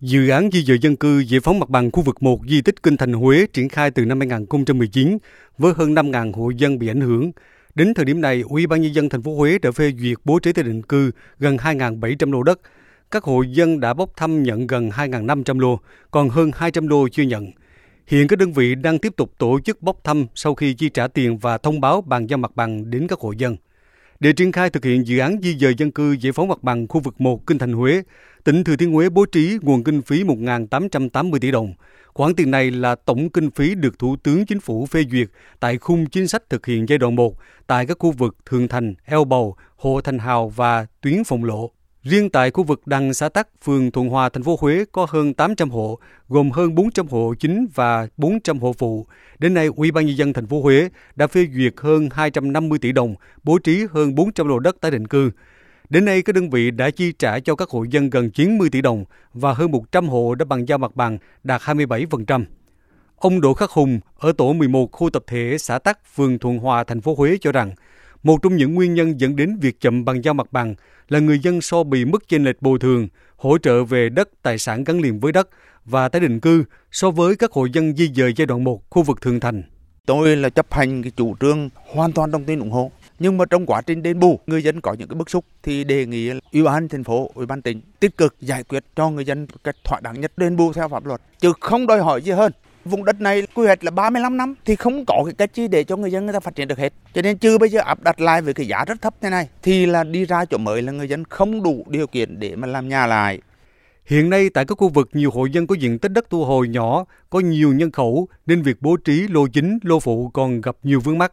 Dự án di dời dân cư giải phóng mặt bằng khu vực 1 di tích Kinh Thành Huế triển khai từ năm 2019 với hơn 5.000 hộ dân bị ảnh hưởng. Đến thời điểm này, Ủy ban nhân dân thành phố Huế đã phê duyệt bố trí tái định cư gần 2.700 lô đất. Các hộ dân đã bốc thăm nhận gần 2.500 lô, còn hơn 200 lô chưa nhận. Hiện các đơn vị đang tiếp tục tổ chức bốc thăm sau khi chi trả tiền và thông báo bàn giao mặt bằng đến các hộ dân. Để triển khai thực hiện dự án di dời dân cư giải phóng mặt bằng khu vực 1 Kinh Thành Huế, tỉnh Thừa Thiên Huế bố trí nguồn kinh phí 1.880 tỷ đồng. Khoản tiền này là tổng kinh phí được Thủ tướng Chính phủ phê duyệt tại khung chính sách thực hiện giai đoạn 1 tại các khu vực Thượng Thành, Eo Bầu, Hồ Thành Hào và tuyến Phong Lộ. Riêng tại khu vực Đằng Xã Tắc, phường Thuận Hòa, thành phố Huế có hơn 800 hộ, gồm hơn 400 hộ chính và 400 hộ phụ. Đến nay, Ủy ban nhân dân thành phố Huế đã phê duyệt hơn 250 tỷ đồng, bố trí hơn 400 lô đất tái định cư. Đến nay, các đơn vị đã chi trả cho các hộ dân gần 90 tỷ đồng và hơn 100 hộ đã bàn giao mặt bằng, đạt 27%. Ông Đỗ Khắc Hùng ở tổ 11 khu tập thể Xã Tắc, phường Thuận Hòa, thành phố Huế cho rằng một trong những nguyên nhân dẫn đến việc chậm bàn giao mặt bằng là người dân so bì mức chênh lệch bồi thường, hỗ trợ về đất, tài sản gắn liền với đất và tái định cư so với các hộ dân di dời giai đoạn 1 khu vực Thượng Thành. Tôi là chấp hành cái chủ trương hoàn toàn đồng tình ủng hộ, nhưng mà trong quá trình đền bù, người dân có những cái bức xúc thì đề nghị Ủy ban thành phố, Ủy ban tỉnh tích cực giải quyết cho người dân cách thỏa đáng nhất, đền bù theo pháp luật chứ không đòi hỏi gì hơn. Vùng đất này quy hoạch là 35 năm thì không có cái cách gì để cho người dân người ta phát triển được hết. Cho nên chứ bây giờ áp đặt lại với cái giá rất thấp thế này thì là đi ra chỗ mới là người dân không đủ điều kiện để mà làm nhà lại. Hiện nay tại các khu vực nhiều hộ dân có diện tích đất thu hồi nhỏ, có nhiều nhân khẩu nên việc bố trí lô chính, lô phụ còn gặp nhiều vướng mắc.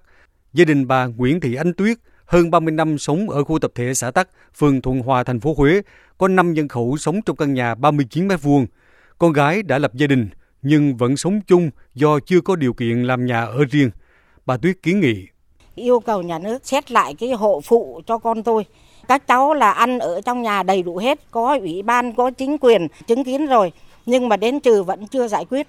Gia đình bà Nguyễn Thị Anh Tuyết hơn 30 năm sống ở khu tập thể Xã Tắc, phường Thuận Hòa, thành phố Huế, có 5 nhân khẩu sống trong căn nhà 39 m2. Con gái đã lập gia đình nhưng vẫn sống chung do chưa có điều kiện làm nhà ở riêng. Bà Tuyết kiến nghị yêu cầu nhà nước xét lại cái hộ phụ cho con tôi. Các cháu là ăn ở trong nhà đầy đủ hết, có ủy ban, có chính quyền chứng kiến rồi, nhưng mà đến trừ vẫn chưa giải quyết.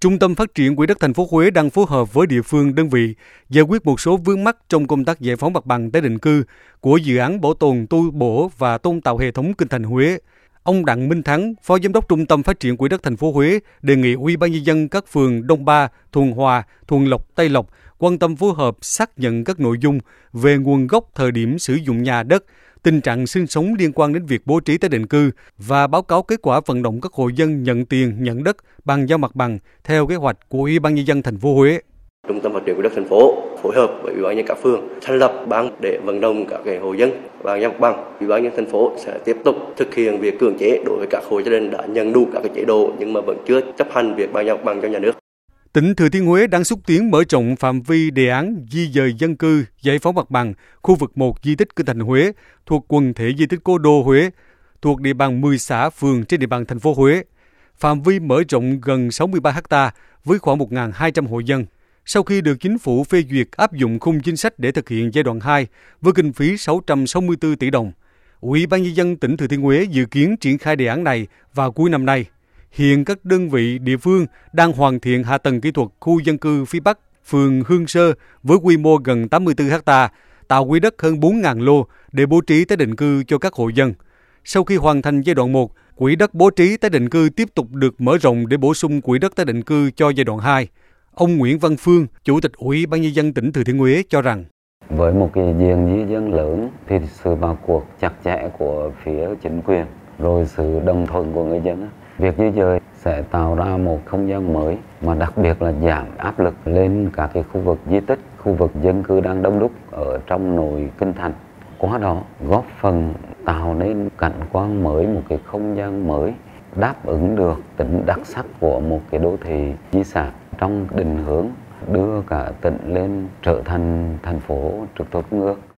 Trung tâm Phát triển Quỹ đất thành phố Huế đang phối hợp với địa phương đơn vị giải quyết một số vướng mắc trong công tác giải phóng mặt bằng tái định cư của dự án bảo tồn tu bổ và tôn tạo hệ thống Kinh Thành Huế. Ông Đặng Minh Thắng, Phó Giám đốc Trung tâm Phát triển Quỹ đất thành phố Huế, đề nghị Ủy ban nhân dân các phường Đông Ba, Thuận Hòa, Thuận Lộc, Tây Lộc quan tâm phối hợp xác nhận các nội dung về nguồn gốc, thời điểm sử dụng nhà đất, tình trạng sinh sống liên quan đến việc bố trí tái định cư và báo cáo kết quả vận động các hộ dân nhận tiền, nhận đất, bàn giao mặt bằng theo kế hoạch của Ủy ban nhân dân thành phố Huế. Trung tâm Phát triển Quỹ đất thành phố phối hợp với Ủy ban nhân dân các phường thành lập ban để vận động các hộ dân bàn giao mặt bằng. Ủy ban nhân dân thành phố sẽ tiếp tục thực hiện việc cưỡng chế đối với các hộ gia đình đã nhận đủ các chế độ nhưng mà vẫn chưa chấp hành việc bàn giao mặt bằng cho nhà nước. Tỉnh Thừa Thiên Huế đang xúc tiến mở rộng phạm vi đề án di dời dân cư giải phóng mặt bằng khu vực 1 di tích Kinh Thành Huế thuộc quần thể di tích Cố đô Huế thuộc địa bàn 10 xã phường trên địa bàn thành phố Huế. Phạm vi mở rộng gần 63 ha với khoảng 1.200 hộ dân. Sau khi được Chính phủ phê duyệt áp dụng khung chính sách để thực hiện giai đoạn 2 với kinh phí 664 tỷ đồng, Ủy ban nhân dân tỉnh Thừa Thiên Huế dự kiến triển khai đề án này vào cuối năm nay. Hiện các đơn vị địa phương đang hoàn thiện hạ tầng kỹ thuật khu dân cư phía Bắc, phường Hương Sơ với quy mô gần 84 ha, tạo quỹ đất hơn 4.000 lô để bố trí tái định cư cho các hộ dân. Sau khi hoàn thành giai đoạn 1, quỹ đất bố trí tái định cư tiếp tục được mở rộng để bổ sung quỹ đất tái định cư cho giai đoạn 2. Ông Nguyễn Văn Phương, Chủ tịch Ủy ban nhân dân tỉnh Thừa Thiên Huế cho rằng với một cái diện di dân lớn thì sự vào cuộc chặt chẽ của phía chính quyền rồi sự đồng thuận của người dân, việc di dời sẽ tạo ra một không gian mới mà đặc biệt là giảm áp lực lên các cái khu vực di tích, khu vực dân cư đang đông đúc ở trong nội kinh thành. Qua đó góp phần tạo nên cảnh quan mới, một cái không gian mới đáp ứng được tính đặc sắc của một cái đô thị di sản, trong định hướng đưa cả tỉnh lên trở thành thành phố trực thuộc trung ương.